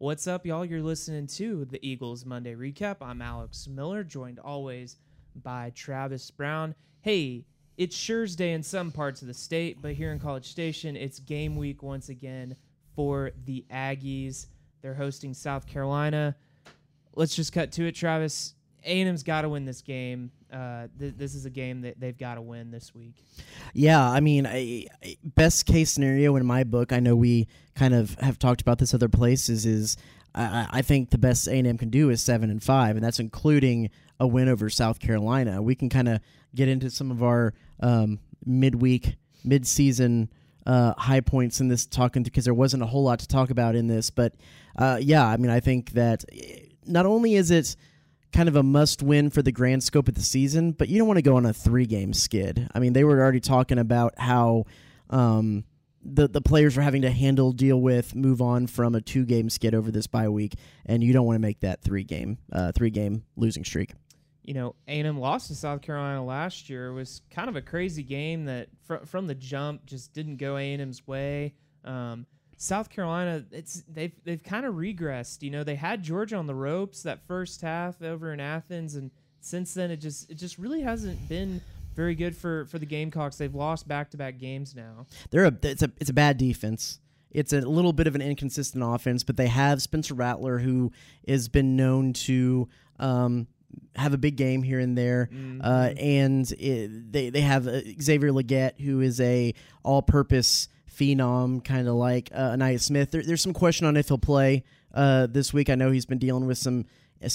What's up, y'all? You're listening to the Eagles Monday Recap. I'm Alex Miller, joined always by Travis Brown. Hey, it's Thursday in some parts of the state, but here in College Station, it's game week once again for the Aggies. They're hosting South Carolina. Let's just cut to it, Travis. A&M's got to win this game. This is a game that they've got to win this week. Yeah, I mean, best case scenario in my book, I know we kind of have talked about this other places, is I think the best A&M can do is 7-5, and that's including a win over South Carolina. We can kind of get into some of our mid-season high points in this talking, because there wasn't a whole lot to talk about in this. But, yeah, I mean, I think that not only is it kind of a must-win for the grand scope of the season, but you don't want to go on a three-game skid. I mean, they were already talking about how the players were having to move on from a two-game skid over this bye week, and you don't want to make that three-game losing streak. You know, A&M lost to South Carolina last year. It was kind of a crazy game that from the jump just didn't go A&M's way. South Carolina, they've kind of regressed. You know, they had Georgia on the ropes that first half over in Athens, and since then it just really hasn't been very good for the Gamecocks. They've lost back-to-back games now. It's a bad defense. It's a little bit of an inconsistent offense, but they have Spencer Rattler, who has been known to have a big game here and there, and they have Xavier Legette, who is a all-purpose phenom, kind of like Ainias Smith. There's some question on if he'll play this week. I know he's been dealing with some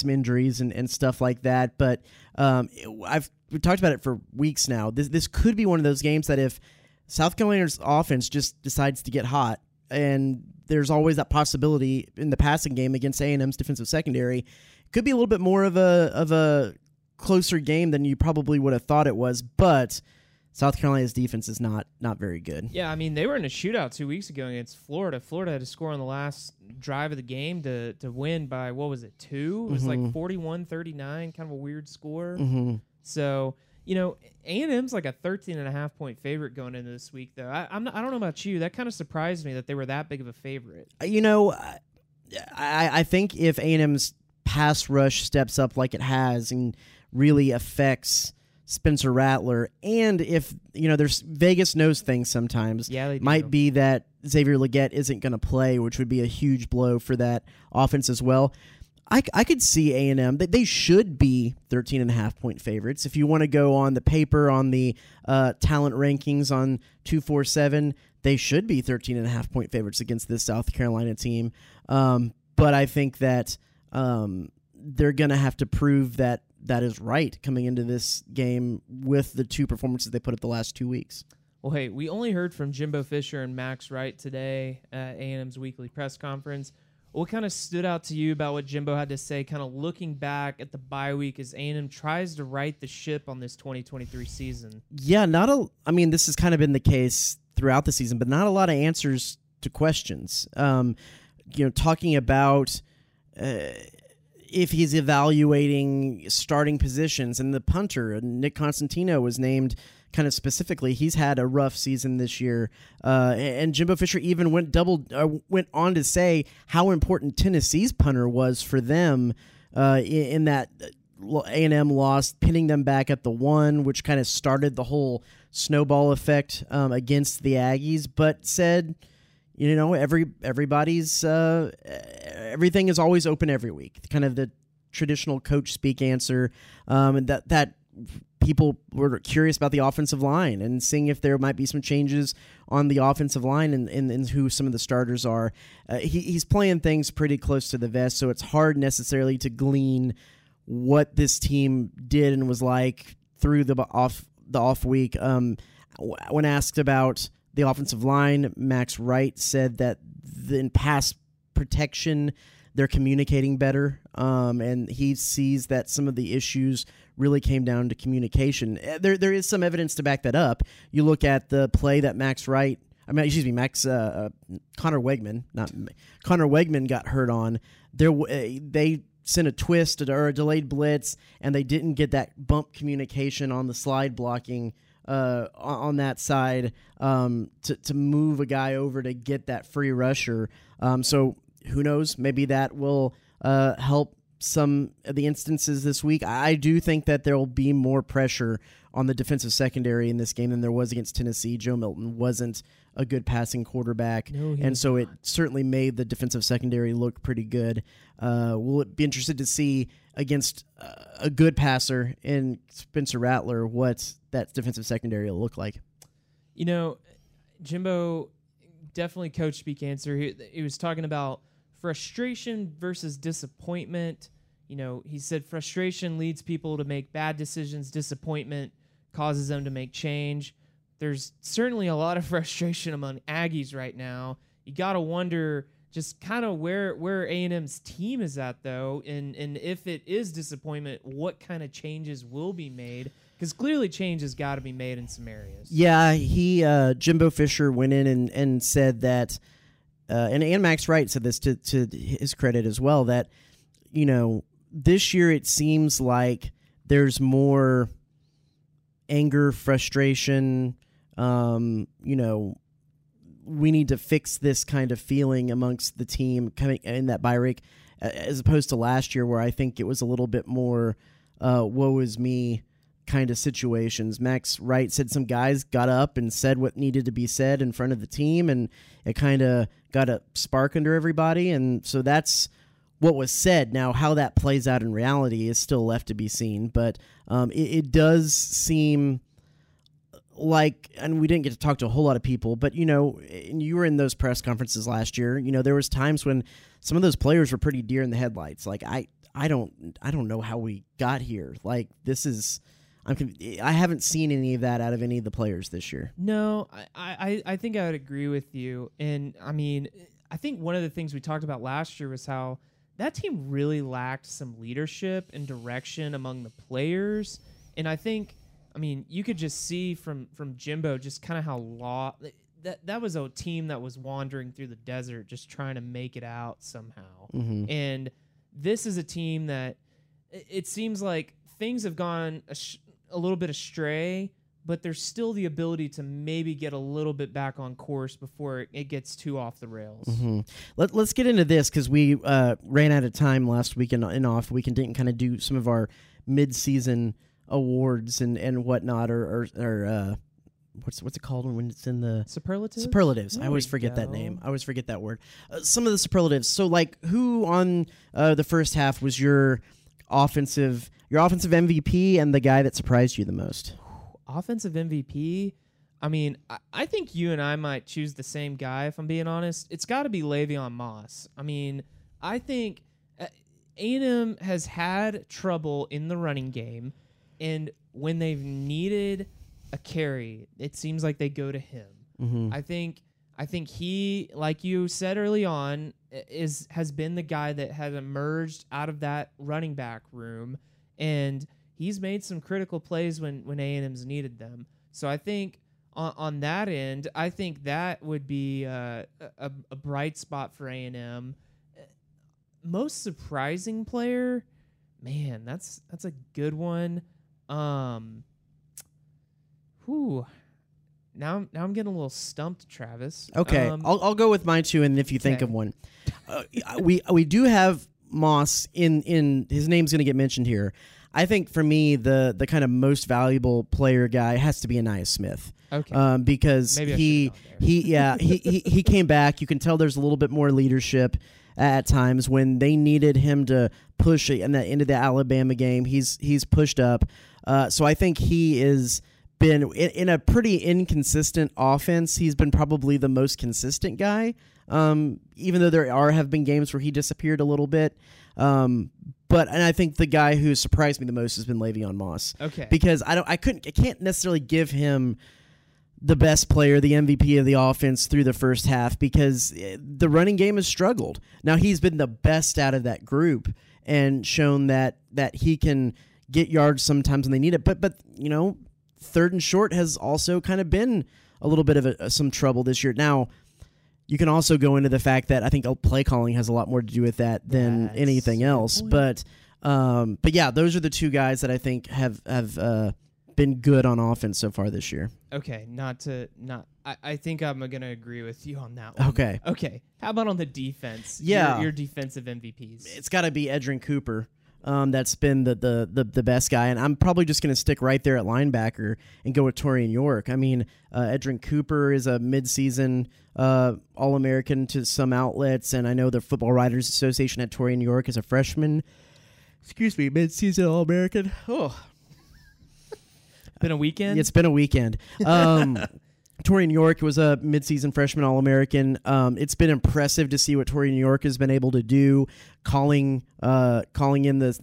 injuries and stuff like that, but we've talked about it for weeks now. This could be one of those games that if South Carolina's offense just decides to get hot, and there's always that possibility in the passing game against A&M's defensive secondary, it could be a little bit more of a closer game than you probably would have thought it was, but South Carolina's defense is not very good. Yeah, I mean, they were in a shootout 2 weeks ago against Florida. Florida had to score on the last drive of the game to win by, what was it, two? It was like 41-39, kind of a weird score. Mm-hmm. So, you know, A&M's like a 13.5-point favorite going into this week, though. I don't know about you. That kind of surprised me that they were that big of a favorite. You know, I think if A&M's pass rush steps up like it has and really affects Spencer Rattler, and if, you know, there's Vegas knows things sometimes. Yeah, they do. Might be that Xavier Legette isn't going to play, which would be a huge blow for that offense as well. I could see A&M, they should be 13.5-point favorites. If you want to go on the paper, on the talent rankings on 247, they should be 13.5-point favorites against this South Carolina team. But I think that they're going to have to prove that is right coming into this game with the two performances they put up the last 2 weeks. Well, hey, we only heard from Jimbo Fisher and Max Wright today at A&M's weekly press conference. What kind of stood out to you about what Jimbo had to say, kind of looking back at the bye week as A&M tries to right the ship on this 2023 season? Yeah, I mean, this has kind of been the case throughout the season, but not a lot of answers to questions. You know, talking about if he's evaluating starting positions, and the punter, Nik Constantinou, was named kind of specifically. He's had a rough season this year, and Jimbo Fisher even went on to say how important Tennessee's punter was for them in that A&M loss, pinning them back at the one, which kind of started the whole snowball effect against the Aggies, but said, you know, everything is always open every week. Kind of the traditional coach speak answer, and that people were curious about the offensive line and seeing if there might be some changes on the offensive line and who some of the starters are. He's playing things pretty close to the vest, so it's hard necessarily to glean what this team did and was like through the off week. When asked about the offensive line, Max Wright said that in pass protection, they're communicating better, and he sees that some of the issues really came down to communication. There is some evidence to back that up. You look at the play that Conner Weigman got hurt on. They sent a twist or a delayed blitz, and they didn't get that bump communication on the slide blocking on that side to move a guy over to get that free rusher. So who knows? Maybe that will help some of the instances this week. I do think that there will be more pressure on the defensive secondary in this game than there was against Tennessee. Joe Milton wasn't a good passing quarterback, and so it certainly made the defensive secondary look pretty good. We'll be interested to see against a good passer in Spencer Rattler what that defensive secondary will look like. You know, Jimbo, definitely coach speak answer. He was talking about frustration versus disappointment. You know, he said frustration leads people to make bad decisions. Disappointment causes them to make change. There's certainly a lot of frustration among Aggies right now. You got to wonder just kind of where A&M's team is at, though, and if it is disappointment, what kind of changes will be made? Because clearly change has got to be made in some areas. Yeah, he Jimbo Fisher went in and said that, and Max Wright said this to his credit as well, that, you know, this year it seems like there's more anger, frustration, you know, we need to fix this kind of feeling amongst the team coming in that bye week, as opposed to last year where I think it was a little bit more woe is me kind of situations. Max Wright said some guys got up and said what needed to be said in front of the team, and it kind of got a spark under everybody. And so that's what was said. Now, how that plays out in reality is still left to be seen, but it does seem like, and we didn't get to talk to a whole lot of people, but, you know, and you were in those press conferences last year, you know, there was times when some of those players were pretty deer in the headlights. Like, I don't know how we got here. Like, this is, I haven't seen any of that out of any of the players this year. No, I think I would agree with you. And I mean, I think one of the things we talked about last year was how that team really lacked some leadership and direction among the players. And I think, I mean, you could just see from Jimbo just kind of how that was a team that was wandering through the desert just trying to make it out somehow. Mm-hmm. And this is a team that it seems like things have gone a little bit astray, but there's still the ability to maybe get a little bit back on course before it gets too off the rails. Mm-hmm. Let's get into this because we ran out of time last week and off week and didn't kind of do some of our mid-season awards and whatnot, or what's it called when it's in the superlatives? I always forget that name. I always forget that word. Some of the superlatives. So, like, who on the first half was your offensive MVP and the guy that surprised you the most? Offensive MVP? I mean, I think you and I might choose the same guy, if I'm being honest. It's got to be Le'Veon Moss. I mean, I think A&M has had trouble in the running game, and when they've needed a carry, it seems like they go to him. Mm-hmm. I think he, like you said early on, has been the guy that has emerged out of that running back room, and he's made some critical plays when A&M's needed them. So I think on that end, I think that would be a bright spot for A&M. Most surprising player, man, that's a good one. Now I'm getting a little stumped, Travis. Okay, I'll go with my two, and if you think of one, we do have Moss in his name's going to get mentioned here. I think for me the kind of most valuable player guy has to be Ainias Smith. Okay, because he came back. You can tell there's a little bit more leadership at times when they needed him to push in that into the Alabama game. He's pushed up, so I think he is. Been in a pretty inconsistent offense. He's been probably the most consistent guy, even though there have been games where he disappeared a little bit. And I think the guy who surprised me the most has been Le'Veon Moss. Okay, because I can't necessarily give him the best player, the MVP of the offense through the first half because the running game has struggled. Now he's been the best out of that group and shown that he can get yards sometimes when they need it. But you know. Third and short has also kind of been a little bit of some trouble this year. Now, you can also go into the fact that I think play calling has a lot more to do with that than anything else. But yeah, those are the two guys that I think have been good on offense so far this year. Okay, I think I'm going to agree with you on that one. Okay. How about on the defense? Yeah. Your defensive MVPs. It's got to be Edgerrin Cooper. That's been the best guy, and I'm probably just going to stick right there at linebacker and go with Taurean York. I mean, Edgerrin Cooper is a midseason All-American to some outlets, and I know the Football Writers Association had Taurean York as a freshman. Excuse me, midseason All-American. Oh, been a weekend. It's been a weekend. Taurean York was a midseason freshman All-American. It's been impressive to see what Taurean York has been able to do, calling in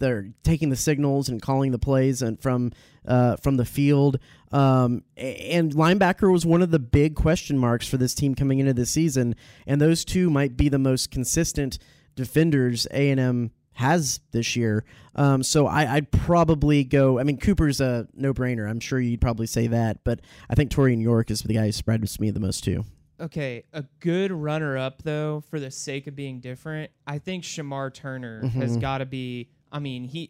taking the signals and calling the plays and from the field. And linebacker was one of the big question marks for this team coming into the season. And those two might be the most consistent defenders A&M has this year. So I'd probably go. I mean, Cooper's a no-brainer. I'm sure you'd probably say that, but I think Taurean York is the guy who surprised me the most too. Okay, a good runner-up though, for the sake of being different, I think Shemar Turner has got to be. I mean,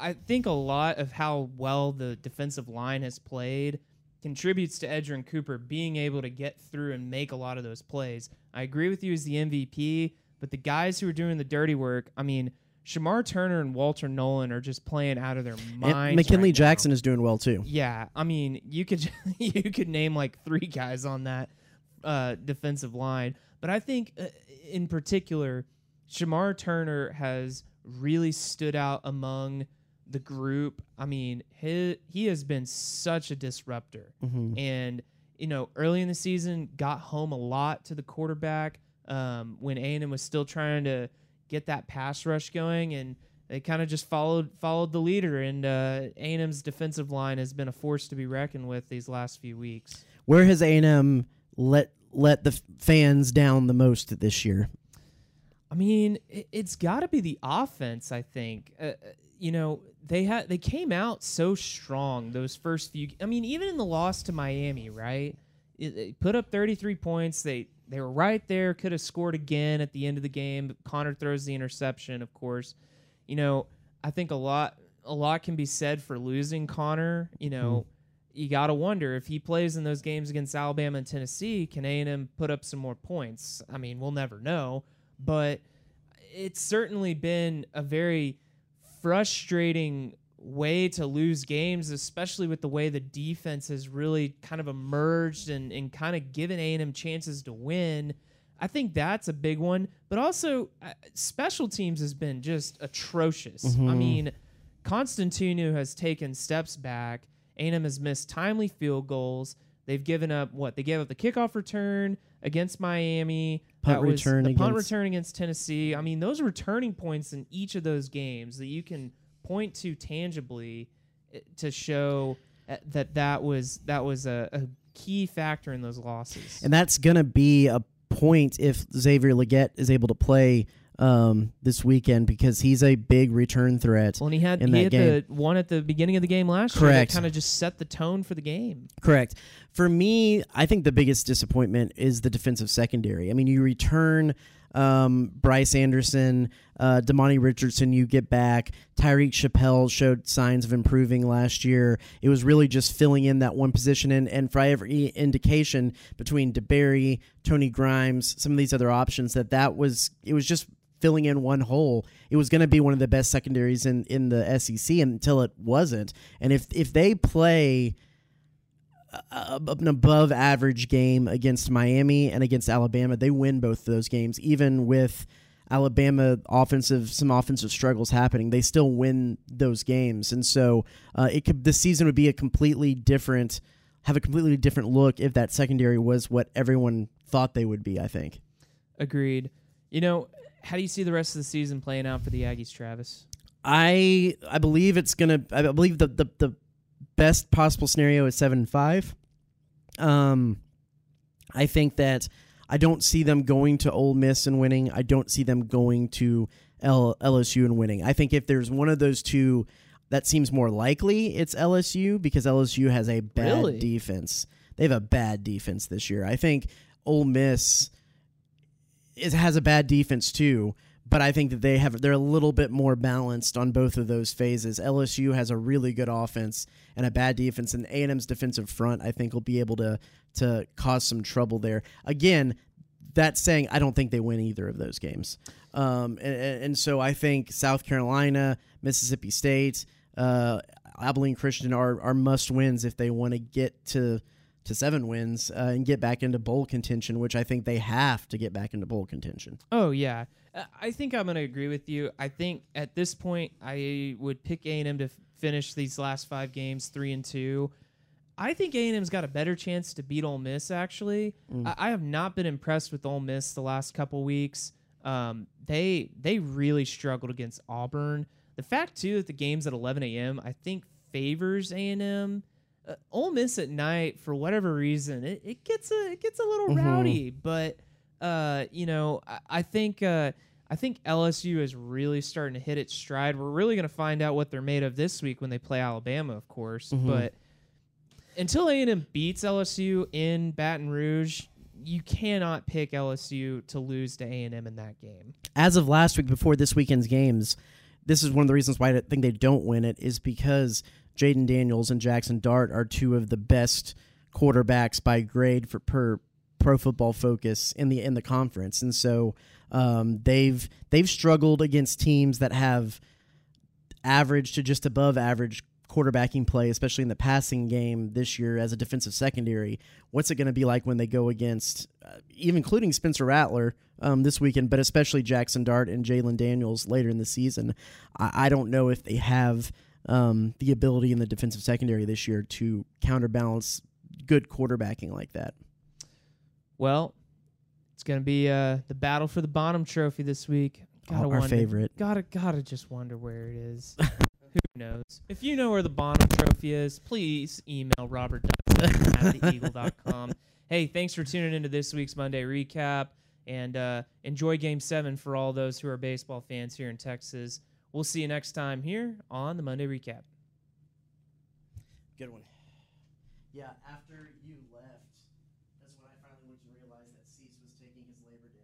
I think a lot of how well the defensive line has played contributes to Edgerrin Cooper being able to get through and make a lot of those plays. I agree with you as the MVP. But the guys who are doing the dirty work, I mean, Shemar Turner and Walter Nolen are just playing out of their minds. And McKinley Jackson is doing well too. Yeah, I mean, you could name like three guys on that defensive line, but I think in particular, Shemar Turner has really stood out among the group. I mean, he has been such a disruptor, and you know, early in the season, got home a lot to the quarterback. When A&M was still trying to get that pass rush going, and they kind of just followed the leader, and A&M's defensive line has been a force to be reckoned with these last few weeks. Where has A&M let the fans down the most this year? I mean, it's got to be the offense, I think. You know, they came out so strong those first few. I mean, even in the loss to Miami, right? They put up 33 points. They were right there, could have scored again at the end of the game, but Conner throws the interception, of course. You know, I think a lot can be said for losing Conner. You know, you got to wonder if he plays in those games against Alabama and Tennessee, can A&M put up some more points? I mean, we'll never know, but it's certainly been a very frustrating way to lose games, especially with the way the defense has really kind of emerged and kind of given A&M chances to win. I think that's a big one, but also special teams has been just atrocious. I mean, Constantinou has taken steps back. A&M has missed timely field goals. They've given up what? They gave up the kickoff return against Miami. Punt return against Tennessee. I mean, those are returning points in each of those games that you can point to tangibly to show that was a key factor in those losses. And that's going to be a point if Xavier Legette is able to play this weekend, because he's a big return threat. Well, and he had the one at the beginning of the game last year that kind of just set the tone for the game. Correct. For me, I think the biggest disappointment is the defensive secondary. I mean, you return Bryce Anderson, Damani Richardson, you get back. Tyreek Chappelle showed signs of improving last year. It was really just filling in that one position. And for every indication between DeBerry, Tony Grimes, some of these other options, it was just filling in one hole. It was going to be one of the best secondaries in the SEC until it wasn't. And if they play an above average game against Miami and against Alabama, they win both of those games. Even with Alabama some offensive struggles happening, they still win those games. And so this season would be a completely different look if that secondary was what everyone thought they would be, I think. Agreed. You know, how do you see the rest of the season playing out for the Aggies, Travis? I believe the best possible scenario is 7-5. I think that I don't see them going to Ole Miss and winning. I don't see them going to LSU and winning. I think if there's one of those two that seems more likely, it's LSU, because LSU has a bad defense. They have a bad defense this year. I think Ole Miss has a bad defense too, But I think that they're a little bit more balanced on both of those phases. LSU has a really good offense and a bad defense, and A&M's defensive front, I think, will be able to cause some trouble there. Again, that saying, I don't think they win either of those games. And so I think South Carolina, Mississippi State, Abilene Christian are must-wins if they want to get to 7 wins and get back into bowl contention, which I think they have to get back into bowl contention. Oh, yeah. I think I'm going to agree with you. I think at this point I would pick A&M to finish these last 5 games 3-2. I think A&M's got a better chance to beat Ole Miss, actually. I have not been impressed with Ole Miss the last couple weeks. They really struggled against Auburn. The fact, too, that the game's at 11 a.m., I think favors A&M. Ole Miss at night, for whatever reason, it gets a little rowdy. But I think LSU is really starting to hit its stride. We're really going to find out what they're made of this week when they play Alabama, of course. But until A&M beats LSU in Baton Rouge, you cannot pick LSU to lose to A&M in that game. As of last week, before this weekend's games, this is one of the reasons why I think they don't win it, is because Jaden Daniels and Jackson Dart are two of the best quarterbacks by grade per Pro Football Focus in the conference, and so they've struggled against teams that have average to just above average quarterbacking play, especially in the passing game this year as a defensive secondary. What's it going to be like when they go against, even including Spencer Rattler this weekend, but especially Jackson Dart and Jalen Daniels later in the season? I don't know if they have the ability in the defensive secondary this year to counterbalance good quarterbacking like that. Well, it's going to be the battle for the Bonham Trophy this week. Our favorite. Gotta just wonder where it is. Who knows? If you know where the Bonham Trophy is, please email robert.com@theeagle.com. Hey, thanks for tuning into this week's Monday Recap, and enjoy Game 7 for all those who are baseball fans here in Texas. We'll see you next time here on the Monday Recap. Good one. Yeah, after you left, that's when I finally went to realize that Cease was taking his Labor Day.